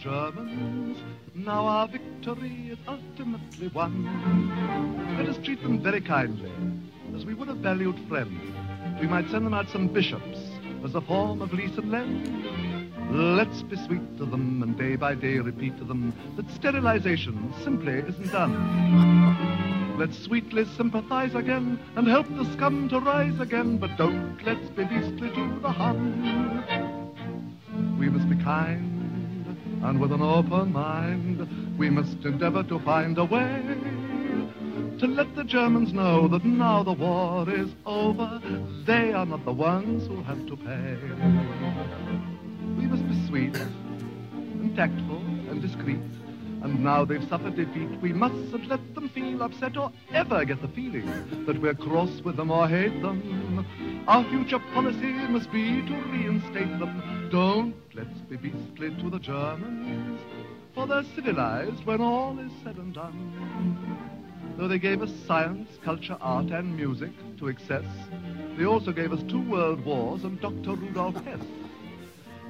Germans. Now our victory is ultimately won. Let us treat them very kindly, as we would a valued friend. We might send them out some bishops as a form of lease and lend. Let's be sweet to them and day by day repeat to them that sterilization simply isn't done. Let's sweetly sympathize again and help the scum to rise again, but don't let's be beastly to the Hun. We must be kind, and with an open mind, we must endeavor to find a way to let the Germans know that now the war is over. They are not the ones who have to pay. We must be sweet and tactful and discreet. And now they've suffered defeat, we mustn't let them feel upset or ever get the feeling that we're cross with them or hate them. Our future policy must be to reinstate them. Don't let's be beastly to the Germans, for they're civilized when all is said and done. Though they gave us science, culture, art, and music to excess, they also gave us 2 world wars and Dr. Rudolf Hess.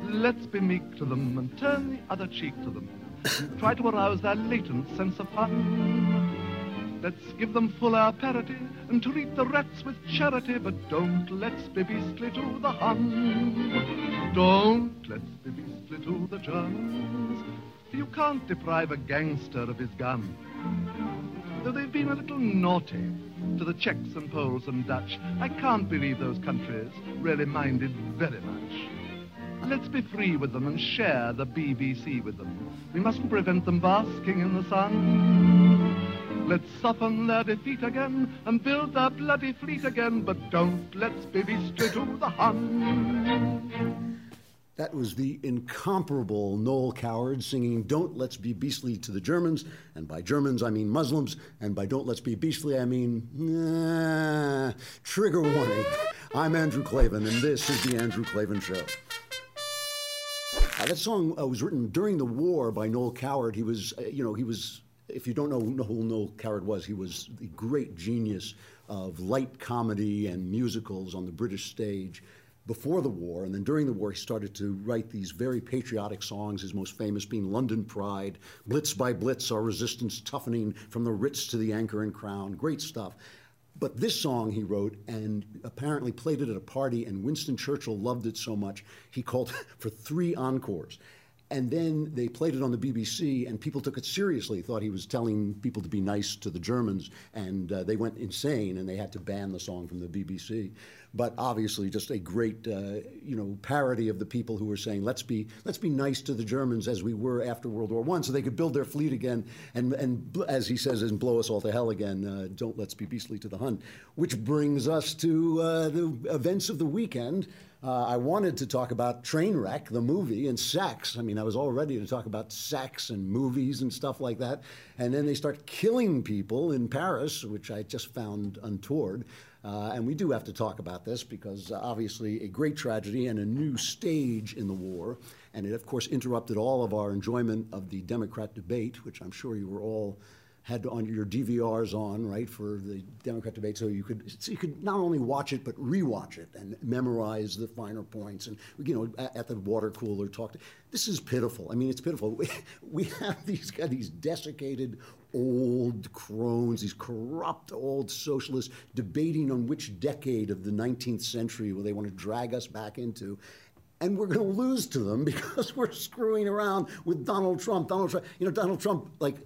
Let's be meek to them and turn the other cheek to them. Try to arouse their latent sense of fun. Let's give them full our parity and treat the rats with charity, but don't let's be beastly to the Hun. Don't let's be beastly to the Germans. You can't deprive a gangster of his gun. Though they've been a little naughty to the Czechs and Poles and Dutch, I can't believe those countries really minded very much. Let's be free with them and share the BBC with them. We mustn't prevent them basking in the sun. Let's soften their defeat again and build their bloody fleet again, but don't let's be beastly to the Hun. That was the incomparable Noel Coward singing Don't Let's Be Beastly to the Germans, and by Germans I mean Muslims, and by Don't Let's Be Beastly I mean... Trigger warning. I'm Andrew Klavan, and this is The Andrew Klavan Show. That song was written during the war by Noel Coward. He was, if you don't know who Noel Coward was, he was the great genius of light comedy and musicals on the British stage before the war, and then during the war he started to write these very patriotic songs, his most famous being London Pride, Blitz by Blitz, Our Resistance Toughening, From the Ritz to the Anchor and Crown, great stuff. But this song he wrote and apparently played it at a party, and Winston Churchill loved it so much he called for 3 encores. And then they played it on the BBC, and people took it seriously, thought he was telling people to be nice to the Germans, and they went insane, and they had to ban the song from the BBC. But obviously, just a great, parody of the people who were saying, let's be nice to the Germans as we were after World War I, so they could build their fleet again, and as he says, and blow us all to hell again. Don't let's be beastly to the Hun. Which brings us to the events of the weekend. I wanted to talk about Trainwreck, the movie, and sex. I mean, I was all ready to talk about sex and movies and stuff like that. And then they start killing people in Paris, which I just found untoward. And we do have to talk about this because, obviously, a great tragedy and a new stage in the war. And it, of course, interrupted all of our enjoyment of the Democrat debate, which I'm sure you were all... had on your DVRs on, right, for the Democrat debate, so you could not only watch it, but rewatch it and memorize the finer points and, at the water cooler talk. This is pitiful. I mean, it's pitiful. We have these desiccated old crones, these corrupt old socialists debating on which decade of the 19th century will they want to drag us back into. And we're going to lose to them because we're screwing around with Donald Trump. Donald Trump, like...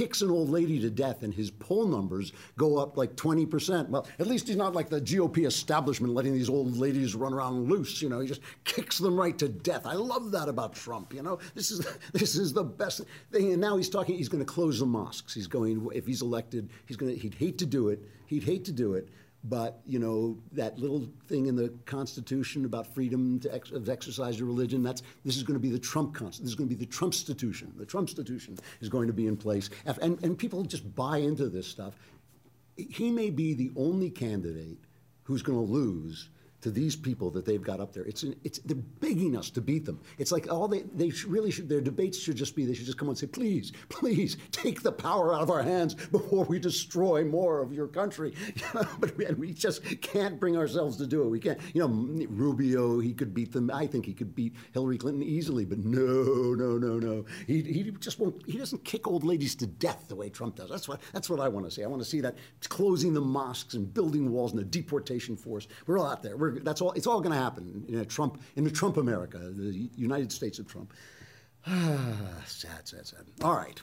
kicks an old lady to death, and his poll numbers go up like 20%. Well, at least he's not like the GOP establishment letting these old ladies run around loose, He just kicks them right to death. I love that about Trump, This is the best thing. And now he's going to close the mosques. He's going, if he's elected, he'd hate to do it. But, that little thing in the Constitution about freedom to exercise your religion, this is going to be the Trump Constitution. This is going to be the Trumpstitution. The Trumpstitution is going to be in place. And people just buy into this stuff. He may be the only candidate who's going to lose to these people that they've got up there. They're begging us to beat them. It's like all their debates should just be, they should just come on and say, please, please take the power out of our hands before we destroy more of your country. But we just can't bring ourselves to do it. We can't, Rubio, he could beat them. I think he could beat Hillary Clinton easily, but no. He just won't, he doesn't kick old ladies to death the way Trump does. That's what I want to see. I want to see that closing the mosques and building walls and a deportation force. We're all out there. That's all. It's all going to happen in the Trump America, the United States of Trump. Sad. All right,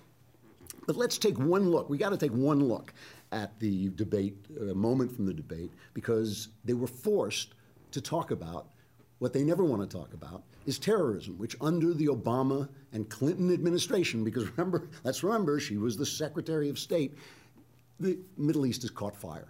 but let's take one look. We got to take one look at the debate, a moment from the debate, because they were forced to talk about what they never want to talk about, is terrorism, which under the Obama and Clinton administration, because remember, let's remember, she was the Secretary of State. The Middle East has caught fire.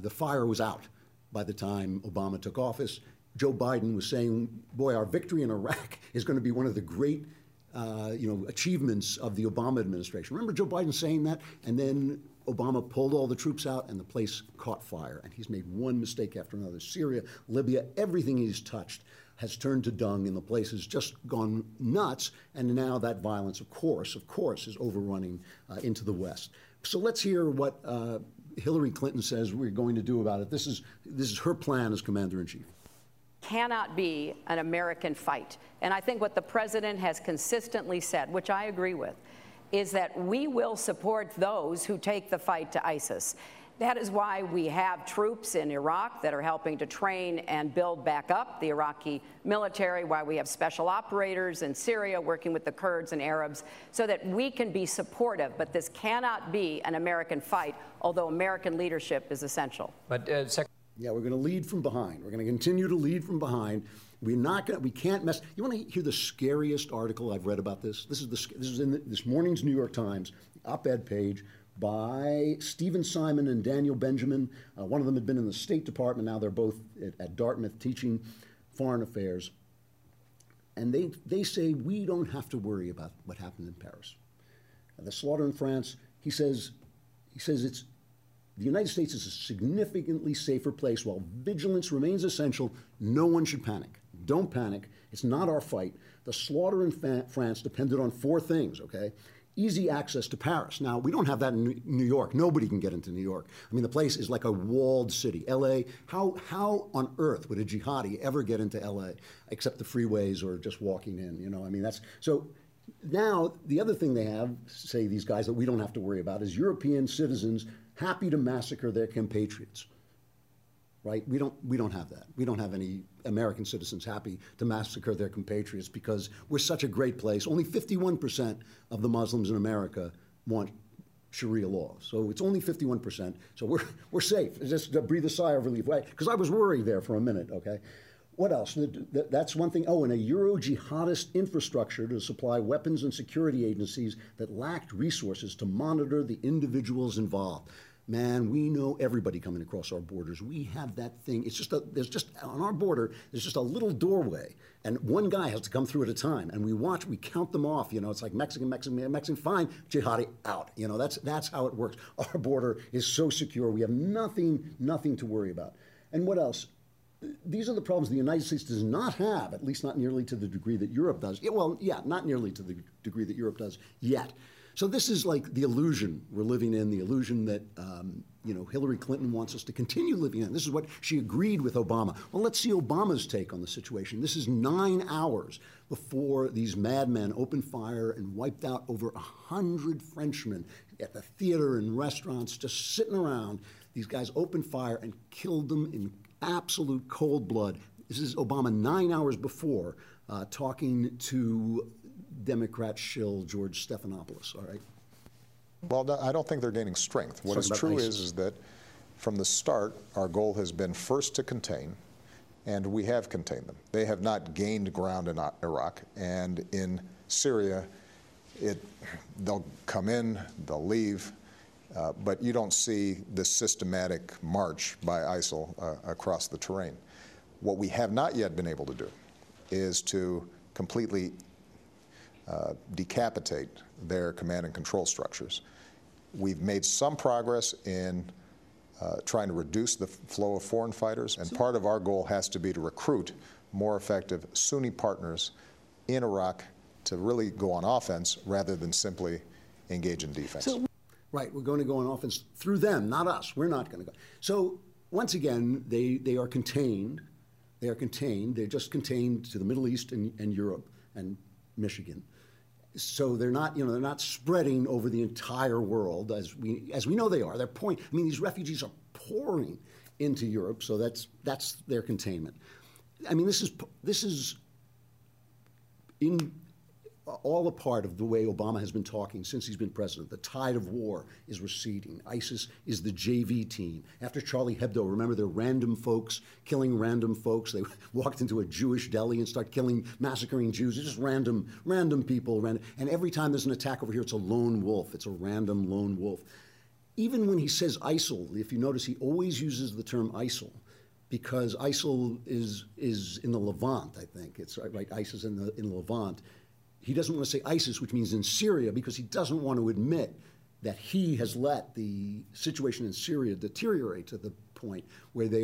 The fire was out by the time Obama took office. Joe Biden was saying, boy, our victory in Iraq is going to be one of the great achievements of the Obama administration. Remember Joe Biden saying that? And then Obama pulled all the troops out, and the place caught fire. And he's made one mistake after another. Syria, Libya, everything he's touched has turned to dung, and the place has just gone nuts. And now that violence, of course, is overrunning into the West. So let's hear what Hillary Clinton says we're going to do about it. This is her plan as Commander-in-Chief. Cannot be an American fight. And I think what the president has consistently said, which I agree with, is that we will support those who take the fight to ISIS. That is why we have troops in Iraq that are helping to train and build back up the Iraqi military, why we have special operators in Syria working with the Kurds and Arabs, so that we can be supportive. But this cannot be an American fight, although American leadership is essential. But, yeah, we're going to lead from behind. We're going to continue to lead from behind. We're not going. We can't mess. You want to hear the scariest article I've read about this? This is in this morning's New York Times op-ed page by Steven Simon and Daniel Benjamin. One of them had been in the State Department. Now they're both at Dartmouth teaching foreign affairs. And they say we don't have to worry about what happened in Paris, the slaughter in France. He says it's. The United States is a significantly safer place. While vigilance remains essential, no one should panic. Don't panic. It's not our fight. The slaughter in France depended on four things, okay? Easy access to Paris. Now, we don't have that in New York. Nobody can get into New York. I mean, the place is like a walled city. L.A., how on earth would a jihadi ever get into L.A. except the freeways or just walking in, I mean, that's... So now, the other thing they have, say these guys, that we don't have to worry about is European citizens happy to massacre their compatriots, right? We don't have that. We don't have any American citizens happy to massacre their compatriots because we're such a great place. Only 51% of the Muslims in America want Sharia law. So it's only 51%. So we're safe. Just breathe a sigh of relief, right? Because I was worried there for a minute, okay? What else? That's one thing. Oh, and a Euro-jihadist infrastructure to supply weapons and security agencies that lacked resources to monitor the individuals involved. Man, we know everybody coming across our borders. We have that thing. It's just on our border, there's just a little doorway, and one guy has to come through at a time. And we count them off. It's like Mexican, fine, jihadi out. That's how it works. Our border is so secure. We have nothing to worry about. And what else? These are the problems the United States does not have, at least not nearly to the degree that Europe does. Well, yeah, not nearly to the degree that Europe does yet. So this is like the illusion we're living in, the illusion that, Hillary Clinton wants us to continue living in. This is what she agreed with Obama. Well, let's see Obama's take on the situation. This is 9 hours before these madmen opened fire and wiped out over 100 Frenchmen at the theater and restaurants just sitting around. These guys opened fire and killed them in absolute cold blood. This is Obama 9 hours before talking to Democrat shill George Stephanopoulos, all right? Well, no, I don't think they're gaining strength. What is true is that from the start, our goal has been first to contain, and we have contained them. They have not gained ground in Iraq, and in Syria, they'll come in, they'll leave, but you don't see the systematic march by ISIL across the terrain. What we have not yet been able to do is to completely decapitate their command and control structures. We've made some progress in trying to reduce the flow of foreign fighters. And part of our goal has to be to recruit more effective Sunni partners in Iraq to really go on offense rather than simply engage in defense. So, right, we're going to go on offense through them, not us. We're not going to go. So once again, they are contained. They are contained. They're just contained to the Middle East and Europe and Michigan. So they're not, you know, they're not spreading over the entire world as we know they are. They're pouring. I mean, these refugees are pouring into Europe. So that's their containment. I mean, this is in all a part of the way Obama has been talking since he's been president. The tide of war is receding. ISIS is the JV team. After Charlie Hebdo, remember, they're random folks killing random folks. They walked into a Jewish deli and start killing, massacring Jews. It's just random people. And every time there's an attack over here, it's a lone wolf. It's a random lone wolf. Even when he says ISIL, if you notice, he always uses the term ISIL, because ISIL is in the Levant, I think. It's right, ISIS in the Levant. He doesn't want to say ISIS, which means in Syria, because he doesn't want to admit that he has let the situation in Syria deteriorate to the point where they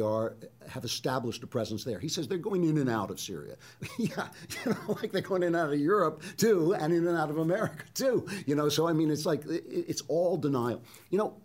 have established a presence there. He says they're going in and out of Syria. Yeah, you know, like they're going in and out of Europe, too, and in and out of America, too. You know, so, I mean, it's like it's all denial. You know,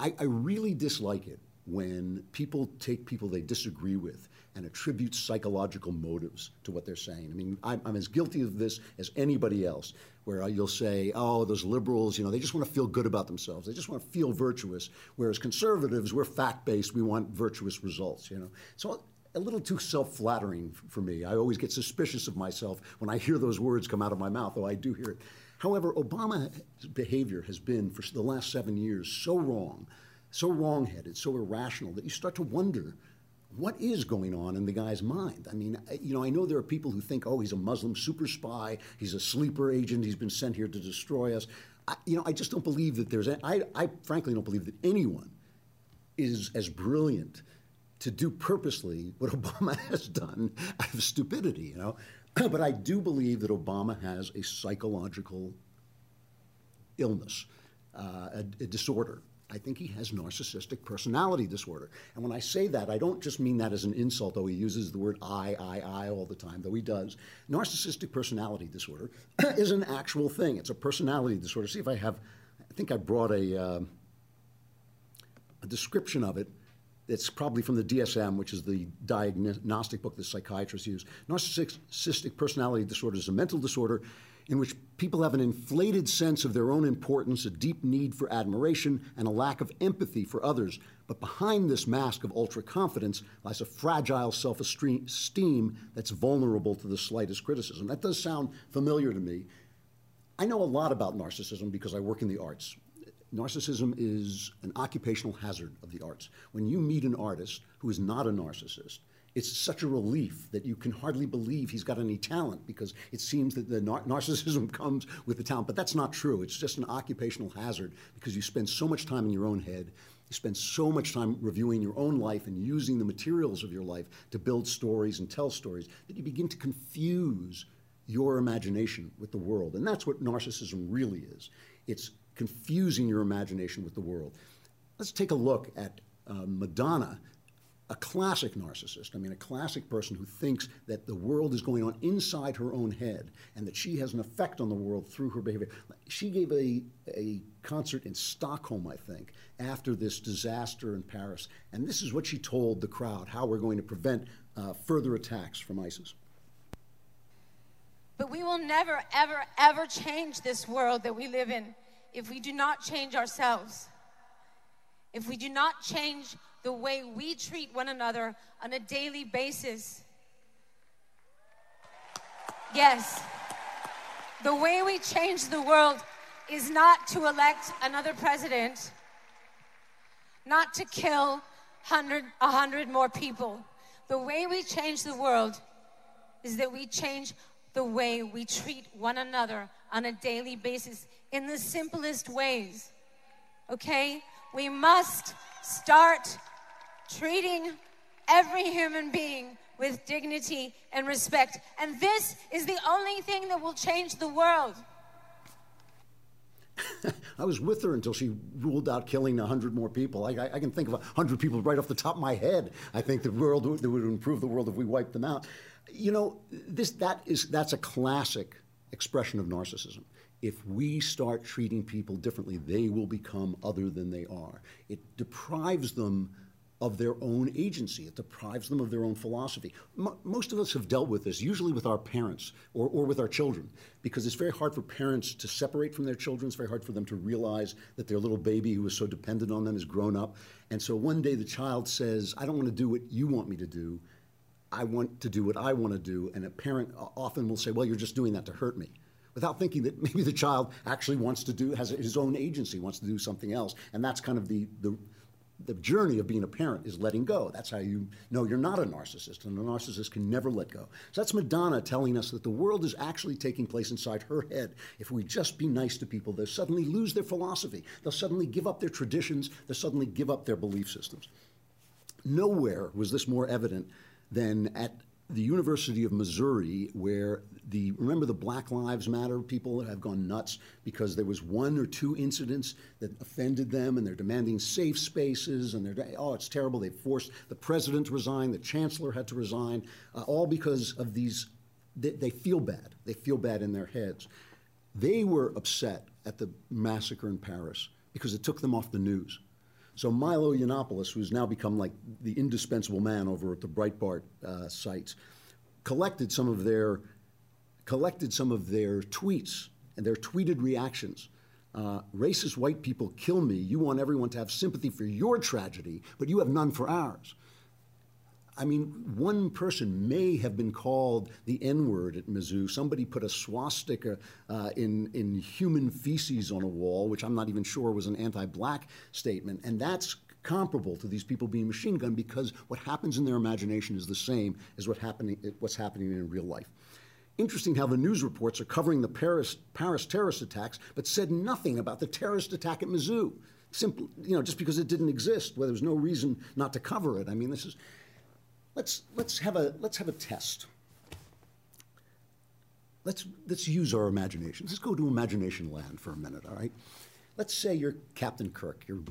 I really dislike it when people take people they disagree with and attribute psychological motives to what they're saying. I mean, I'm as guilty of this as anybody else, where you'll say, oh, those liberals, you know, they just want to feel good about themselves. They just want to feel virtuous, whereas conservatives, we're fact-based. We want virtuous results, you know. So a little too self-flattering for me. I always get suspicious of myself when I hear those words come out of my mouth, though I do hear it. However, Obama's behavior has been, for the last 7 years, so wrong, so wrong-headed, so irrational, that you start to wonder what is going on in the guy's mind. I mean, you know, I know there are people who think, oh, he's a Muslim super spy, he's a sleeper agent, he's been sent here to destroy us. I just don't believe that there's I frankly don't believe that anyone is as brilliant to do purposely what Obama has done out of stupidity, you know. But I do believe that Obama has a psychological illness, a disorder. I think he has narcissistic personality disorder. And when I say that, I don't just mean that as an insult, though he uses the word I all the time, though he does. Narcissistic personality disorder is an actual thing. It's a personality disorder. See if I have, I think I brought a description of it. It's probably from the DSM, which is the diagnostic book that psychiatrists use. Narcissistic personality disorder is a mental disorder in which people have an inflated sense of their own importance, a deep need for admiration, and a lack of empathy for others. But behind this mask of ultra-confidence lies a fragile self-esteem that's vulnerable to the slightest criticism. That does sound familiar to me. I know a lot about narcissism because I work in the arts. Narcissism is an occupational hazard of the arts. When you meet an artist who is not a narcissist, it's such a relief that you can hardly believe he's got any talent, because it seems that the narcissism comes with the talent. But that's not true. It's just an occupational hazard, because you spend so much time in your own head. You spend so much time reviewing your own life and using the materials of your life to build stories and tell stories that you begin to confuse your imagination with the world. And that's what narcissism really is. It's confusing your imagination with the world. Let's take a look at Madonna, a classic narcissist. I mean, a classic person who thinks that the world is going on inside her own head and that she has an effect on the world through her behavior. She gave a concert in Stockholm, I think, after this disaster in Paris. And this is what she told the crowd, how we're going to prevent further attacks from ISIS. But we will never, ever, ever change this world that we live in if we do not change ourselves. If we do not change the way we treat one another on a daily basis. Yes, the way we change the world is not to elect another president, not to kill 100 more people. The way we change the world is that we change the way we treat one another on a daily basis in the simplest ways, okay? We must start treating every human being with dignity and respect. And this is the only thing that will change the world. I was with her until she ruled out killing 100 more people. I can think of 100 people right off the top of my head. I think that would improve the world if we wiped them out. You know, that's a classic expression of narcissism. If we start treating people differently, they will become other than they are. It deprives them of their own agency. It deprives them of their own philosophy. Most of us have dealt with this, usually with our parents or with our children, because it's very hard for parents to separate from their children. It's very hard for them to realize that their little baby who was so dependent on them has grown up. And so one day the child says, I don't want to do what you want me to do. I want to do what I want to do. And a parent often will say, well, you're just doing that to hurt me, without thinking that maybe the child actually wants to do, has his own agency, wants to do something else. And that's kind of the journey of being a parent, is letting go. That's how you know you're not a narcissist, and a narcissist can never let go. So that's Madonna telling us that the world is actually taking place inside her head. If we just be nice to people, they'll suddenly lose their philosophy. They'll suddenly give up their traditions. They'll suddenly give up their belief systems. Nowhere was this more evident than at the University of Missouri, where remember the Black Lives Matter people have gone nuts because there was one or two incidents that offended them, and they're demanding safe spaces, and they're, oh, it's terrible. They forced the president to resign, the chancellor had to resign, all because of these, they feel bad. They feel bad in their heads. They were upset at the massacre in Paris because it took them off the news. So Milo Yiannopoulos, who's now become like the indispensable man over at the Breitbart sites, collected some of their tweets and their tweeted reactions. Racist white people kill me. You want everyone to have sympathy for your tragedy, but you have none for ours. I mean, one person may have been called the N-word at Mizzou. Somebody put a swastika in human feces on a wall, which I'm not even sure was an anti-black statement. And that's comparable to these people being machine gunned, because what happens in their imagination is the same as what's happening in real life. Interesting how the news reports are covering the Paris terrorist attacks, but said nothing about the terrorist attack at Mizzou. Simply, you know, just because it didn't exist, where there was no reason not to cover it. I mean, this is... Let's have a test. Let's use our imagination. Let's go to imagination land for a minute, all right? Let's say you're Captain Kirk. You're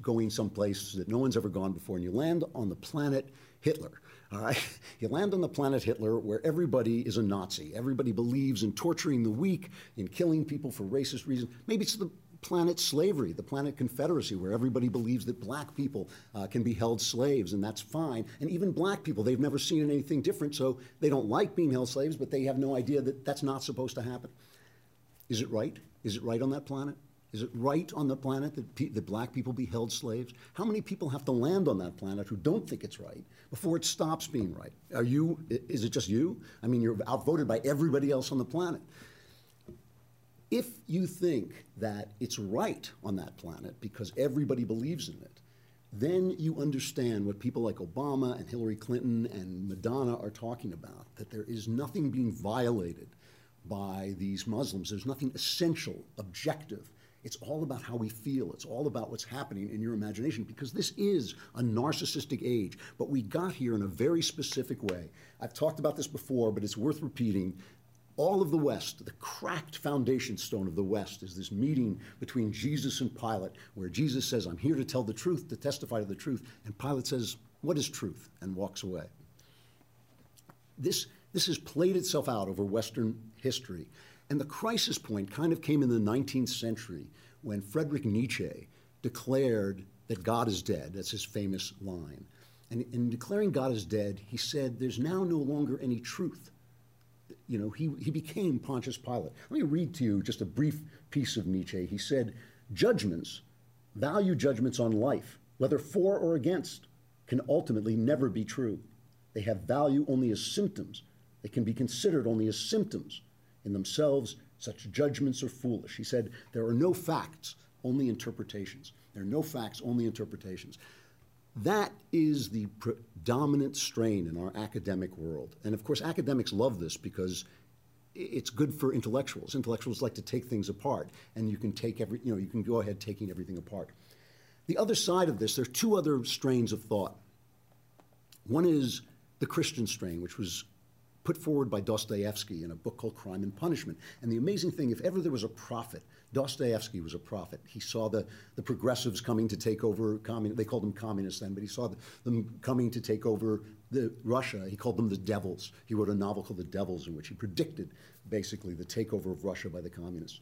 going someplace that no one's ever gone before, and you land on the planet Hitler, all right? You land on the planet Hitler, where everybody is a Nazi. Everybody believes in torturing the weak, in killing people for racist reasons. Maybe it's the planet slavery, the planet Confederacy, where everybody believes that black people can be held slaves, and that's fine. And even black people, they've never seen anything different, so they don't like being held slaves, but they have no idea that that's not supposed to happen. Is it right? Is it right on that planet? Is it right on the planet that that black people be held slaves? How many people have to land on that planet who don't think it's right before it stops being right? Is it just you? I mean, you're outvoted by everybody else on the planet. If you think that it's right on that planet because everybody believes in it, then you understand what people like Obama and Hillary Clinton and Madonna are talking about, that there is nothing being violated by these Muslims. There's nothing essential, objective. It's all about how we feel. It's all about what's happening in your imagination, because this is a narcissistic age. But we got here in a very specific way. I've talked about this before, but it's worth repeating. All of the West, the cracked foundation stone of the West, is this meeting between Jesus and Pilate, where Jesus says, I'm here to tell the truth, to testify to the truth. And Pilate says, what is truth? And walks away. This has played itself out over Western history. And the crisis point kind of came in the 19th century when Friedrich Nietzsche declared that God is dead. That's his famous line. And in declaring God is dead, he said, there's now no longer any truth. You know, he became Pontius Pilate. Let me read to you just a brief piece of Nietzsche. He said, judgments, value judgments on life, whether for or against, can ultimately never be true. They have value only as symptoms. They can be considered only as symptoms. In themselves, such judgments are foolish. He said, there are no facts, only interpretations. There are no facts, only interpretations. That is the predominant strain in our academic world. And of course, academics love this because it's good for intellectuals. Intellectuals like to take things apart, and you can take you can go ahead taking everything apart. The other side of this, there are two other strains of thought. One is the Christian strain, which was put forward by Dostoevsky in a book called Crime and Punishment. And the amazing thing, if ever there was a prophet, Dostoevsky was a prophet. He saw the progressives coming to take over, they called them communists then, but he saw them coming to take over Russia. He called them the Devils. He wrote a novel called The Devils in which he predicted basically the takeover of Russia by the communists.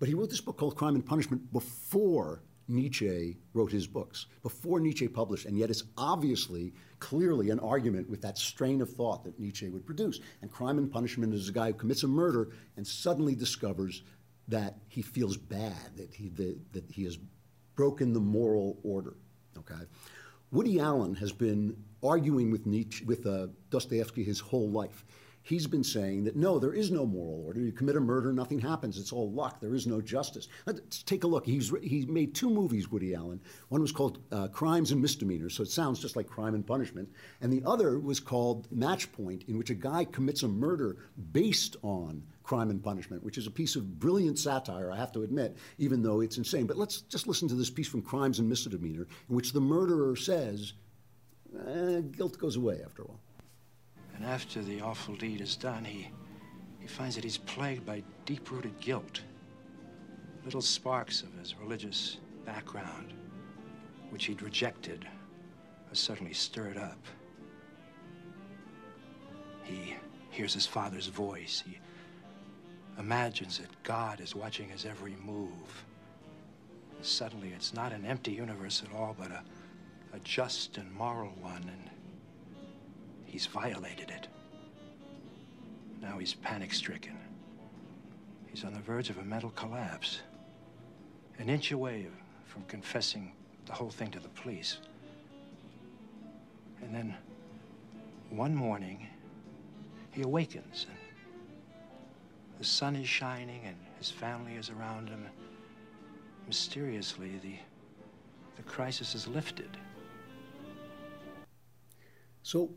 But he wrote this book called Crime and Punishment before Nietzsche wrote his books, before Nietzsche published, and yet it's obviously, clearly an argument with that strain of thought that Nietzsche would produce. And Crime and Punishment is a guy who commits a murder and suddenly discovers that he feels bad, that he has broken the moral order, okay? Woody Allen has been arguing with Nietzsche, with Dostoevsky his whole life. He's been saying that, no, there is no moral order. You commit a murder, nothing happens. It's all luck. There is no justice. Let's take a look. He made two movies, Woody Allen. One was called Crimes and Misdemeanors, so it sounds just like Crime and Punishment. And the other was called Match Point, in which a guy commits a murder based on Crime and Punishment, which is a piece of brilliant satire, I have to admit, even though it's insane. But let's just listen to this piece from Crimes and Misdemeanor, in which the murderer says, guilt goes away after all. And after the awful deed is done, he finds that he's plagued by deep-rooted guilt. Little sparks of his religious background, which he'd rejected, are suddenly stirred up. He hears his father's voice. He imagines that God is watching his every move. And suddenly, it's not an empty universe at all, but a just and moral one, and he's violated it. Now he's panic-stricken. He's on the verge of a mental collapse. An inch away from confessing the whole thing to the police. And then one morning, he awakens. And the sun is shining and his family is around him. Mysteriously, the crisis is lifted. So,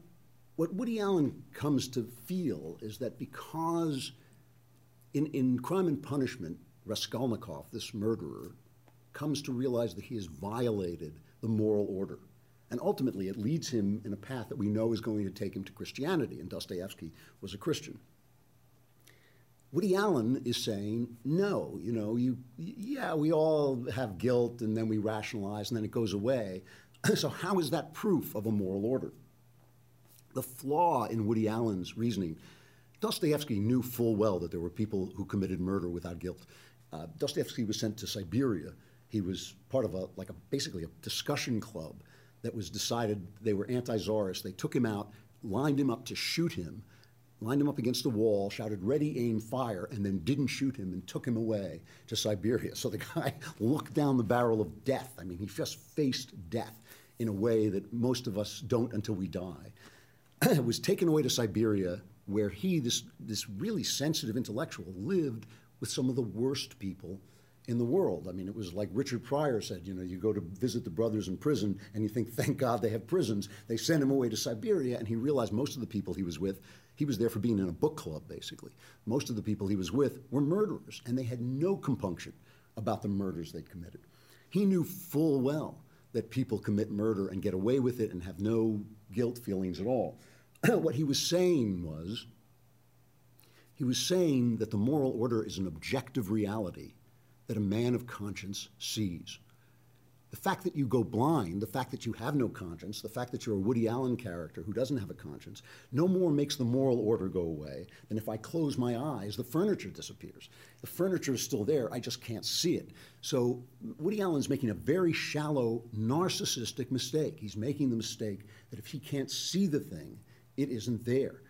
what Woody Allen comes to feel is that because in Crime and Punishment, Raskolnikov, this murderer, comes to realize that he has violated the moral order. And ultimately, it leads him in a path that we know is going to take him to Christianity, and Dostoevsky was a Christian. Woody Allen is saying, no, you know, yeah, we all have guilt, and then we rationalize, and then it goes away. So how is that proof of a moral order? The flaw in Woody Allen's reasoning, Dostoevsky knew full well that there were people who committed murder without guilt. Dostoevsky was sent to Siberia. He was part of basically a discussion club that was decided they were anti-Tsarist. They took him out, lined him up to shoot him, lined him up against the wall, shouted, ready, aim, fire, and then didn't shoot him and took him away to Siberia. So the guy looked down the barrel of death. I mean, he just faced death in a way that most of us don't until we die. Was taken away to Siberia, where he, this really sensitive intellectual, lived with some of the worst people in the world. I mean, it was like Richard Pryor said, you know, you go to visit the brothers in prison, and you think, thank God they have prisons. They sent him away to Siberia, and he realized most of the people he was with, he was there for being in a book club, basically. Most of the people he was with were murderers, and they had no compunction about the murders they'd committed. He knew full well that people commit murder and get away with it and have no guilt feelings at all. What he was saying that the moral order is an objective reality that a man of conscience sees. The fact that you go blind, the fact that you have no conscience, the fact that you're a Woody Allen character who doesn't have a conscience, no more makes the moral order go away than if I close my eyes, the furniture disappears. The furniture is still there, I just can't see it. So Woody Allen's making a very shallow, narcissistic mistake. He's making the mistake that if he can't see the thing, it isn't there.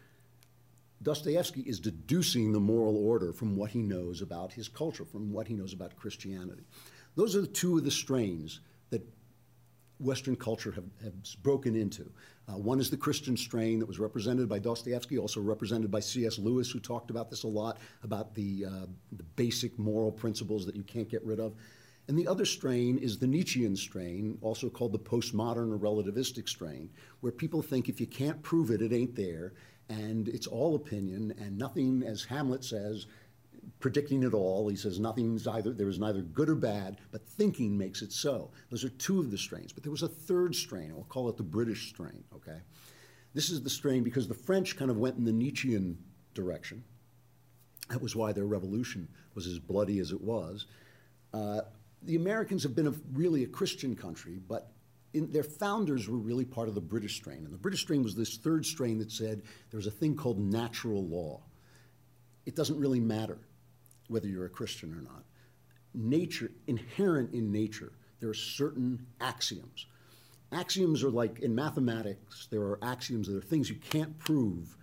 Dostoevsky is deducing the moral order from what he knows about his culture, from what he knows about Christianity. Those are the two of the strains that Western culture have broken into. One is the Christian strain that was represented by Dostoevsky, also represented by C.S. Lewis, who talked about this a lot, about the basic moral principles that you can't get rid of. And the other strain is the Nietzschean strain, also called the postmodern or relativistic strain, where people think if you can't prove it, it ain't there, and it's all opinion, and nothing, as Hamlet says, predicting it all. He says nothing's either, there is neither good or bad, but thinking makes it so. Those are two of the strains. But there was a third strain. I'll call it the British strain, okay? This is the strain because the French kind of went in the Nietzschean direction. That was why their revolution was as bloody as it was. The Americans have been really a Christian country, but their founders were really part of the British strain. And the British strain was this third strain that said there was a thing called natural law. It doesn't really matter whether you're a Christian or not. Nature, inherent in nature, there are certain axioms. Axioms are like, in mathematics, there are axioms that are things you can't prove,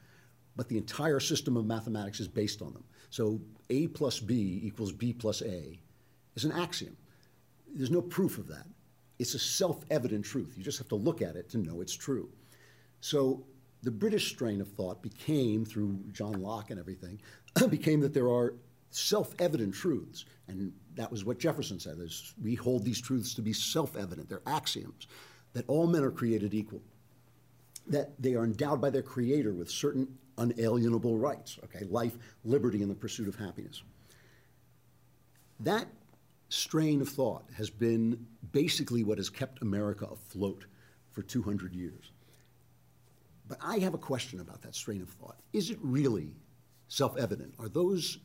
but the entire system of mathematics is based on them. So A plus B equals B plus A is an axiom. There's no proof of that. It's a self-evident truth. You just have to look at it to know it's true. So the British strain of thought became, through John Locke and everything, became that there are self-evident truths. And that was what Jefferson said, is we hold these truths to be self-evident. They're axioms, that all men are created equal, that they are endowed by their creator with certain unalienable rights, okay? Life, liberty, and the pursuit of happiness. That strain of thought has been basically what has kept America afloat for 200 years. But I have a question about that strain of thought. Is it really self-evident? Are those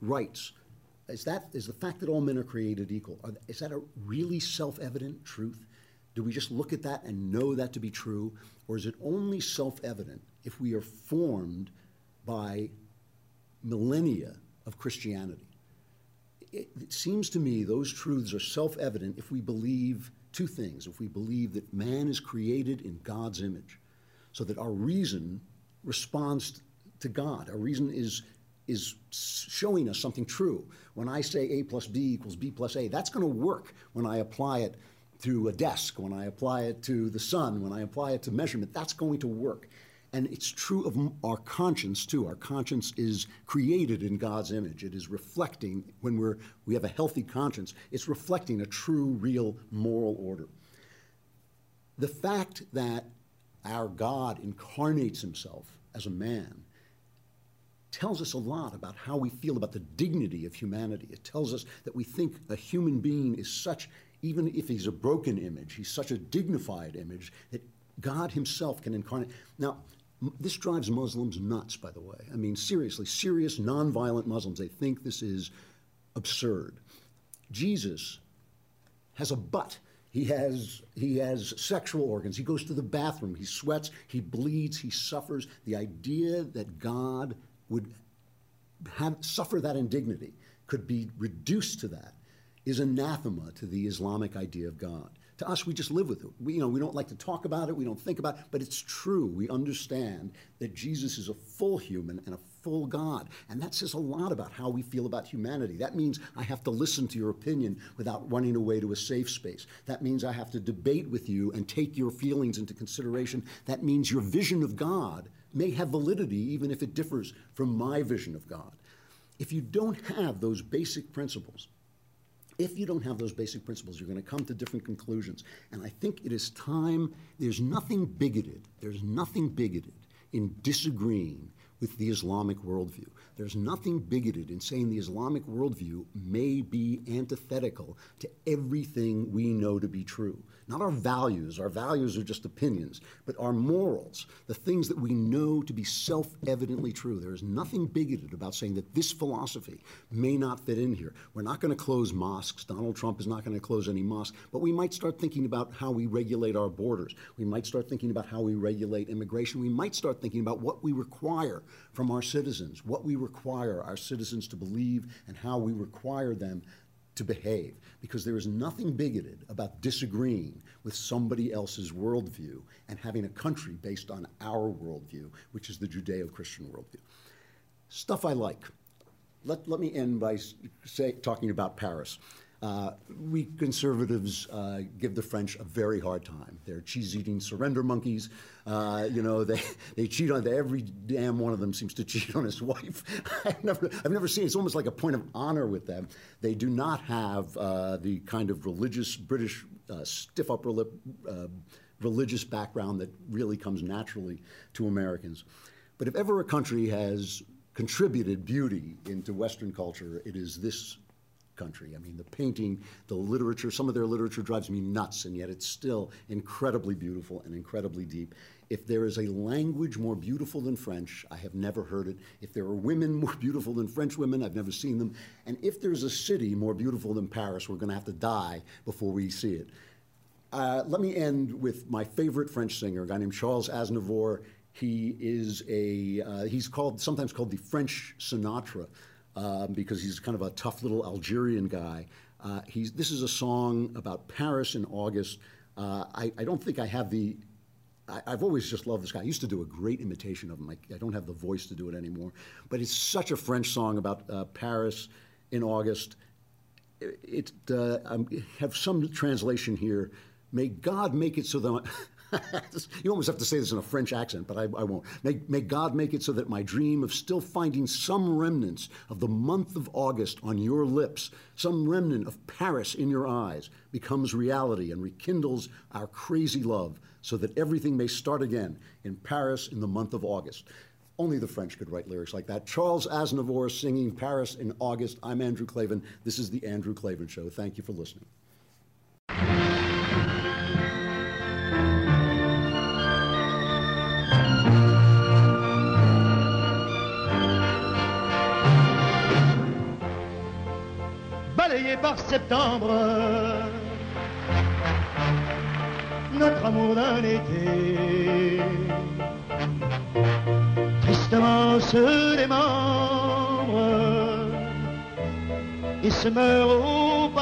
rights, is the fact that all men are created equal, is that a really self-evident truth? Do we just look at that and know that to be true? Or is it only self-evident if we are formed by millennia of Christianity? It seems to me those truths are self-evident if we believe two things. If we believe that man is created in God's image, so that our reason responds to God. Our reason is showing us something true. When I say A plus B equals B plus A, that's going to work when I apply it to a desk, when I apply it to the sun, when I apply it to measurement, that's going to work. And it's true of our conscience, too. Our conscience is created in God's image. It is reflecting, when we have a healthy conscience, it's reflecting a true, real moral order. The fact that our God incarnates himself as a man tells us a lot about how we feel about the dignity of humanity. It tells us that we think a human being is such, even if he's a broken image, he's such a dignified image that God himself can incarnate. Now, this drives Muslims nuts, by the way. I mean, seriously, serious, nonviolent Muslims, they think this is absurd. Jesus has a butt. He has sexual organs. He goes to the bathroom. He sweats. He bleeds. He suffers. The idea that God would suffer that indignity could be reduced to that is anathema to the Islamic idea of God. To us, we just live with it. We don't like to talk about it, we don't think about it, but it's true. We understand that Jesus is a full human and a full God, and that says a lot about how we feel about humanity. That means I have to listen to your opinion without running away to a safe space. That means I have to debate with you and take your feelings into consideration. That means your vision of God may have validity even if it differs from my vision of God. If you don't have those basic principles, you're going to come to different conclusions. And I think it is time, there's nothing bigoted in disagreeing with the Islamic worldview. There's nothing bigoted in saying the Islamic worldview may be antithetical to everything we know to be true. Not our values are just opinions, but our morals, the things that we know to be self-evidently true. There is nothing bigoted about saying that this philosophy may not fit in here. We're not going to close mosques. Donald Trump is not going to close any mosque, but we might start thinking about how we regulate our borders. We might start thinking about how we regulate immigration. We might start thinking about what we require from our citizens, what we require our citizens to believe and how we require them to behave, because there is nothing bigoted about disagreeing with somebody else's worldview and having a country based on our worldview, which is the Judeo-Christian worldview. Stuff I like. Let me end by talking about Paris. We conservatives give the French a very hard time. They're cheese-eating surrender monkeys. They cheat on every damn one of them seems to cheat on his wife. I've never seen. It's almost like a point of honor with them. They do not have the kind of religious British stiff upper lip religious background that really comes naturally to Americans. But if ever a country has contributed beauty into Western culture, it is this country. I mean, the painting, the literature, some of their literature drives me nuts, and yet it's still incredibly beautiful and incredibly deep. If there is a language more beautiful than French, I have never heard it. If there are women more beautiful than French women, I've never seen them. And if there's a city more beautiful than Paris, we're going to have to die before we see it. Let me end with my favorite French singer, a guy named Charles Aznavour. He is a, he's sometimes called the French Sinatra, because he's kind of a tough little Algerian guy. This is a song about Paris in August. I don't think I have the, I've always just loved this guy. I used to do a great imitation of him. I don't have the voice to do it anymore. But it's such a French song about Paris in August. I have some translation here. May God make it so that you almost have to say this in a French accent, but I won't. May God make it so that my dream of still finding some remnants of the month of August on your lips, some remnant of Paris in your eyes, becomes reality and rekindles our crazy love so that everything may start again in Paris in the month of August. Only the French could write lyrics like that. Charles Aznavour singing Paris in August. I'm Andrew Klavan. This is The Andrew Klavan Show. Thank you for listening. Balayé par septembre, notre amour d'un été, tristement se démembre et se meurt au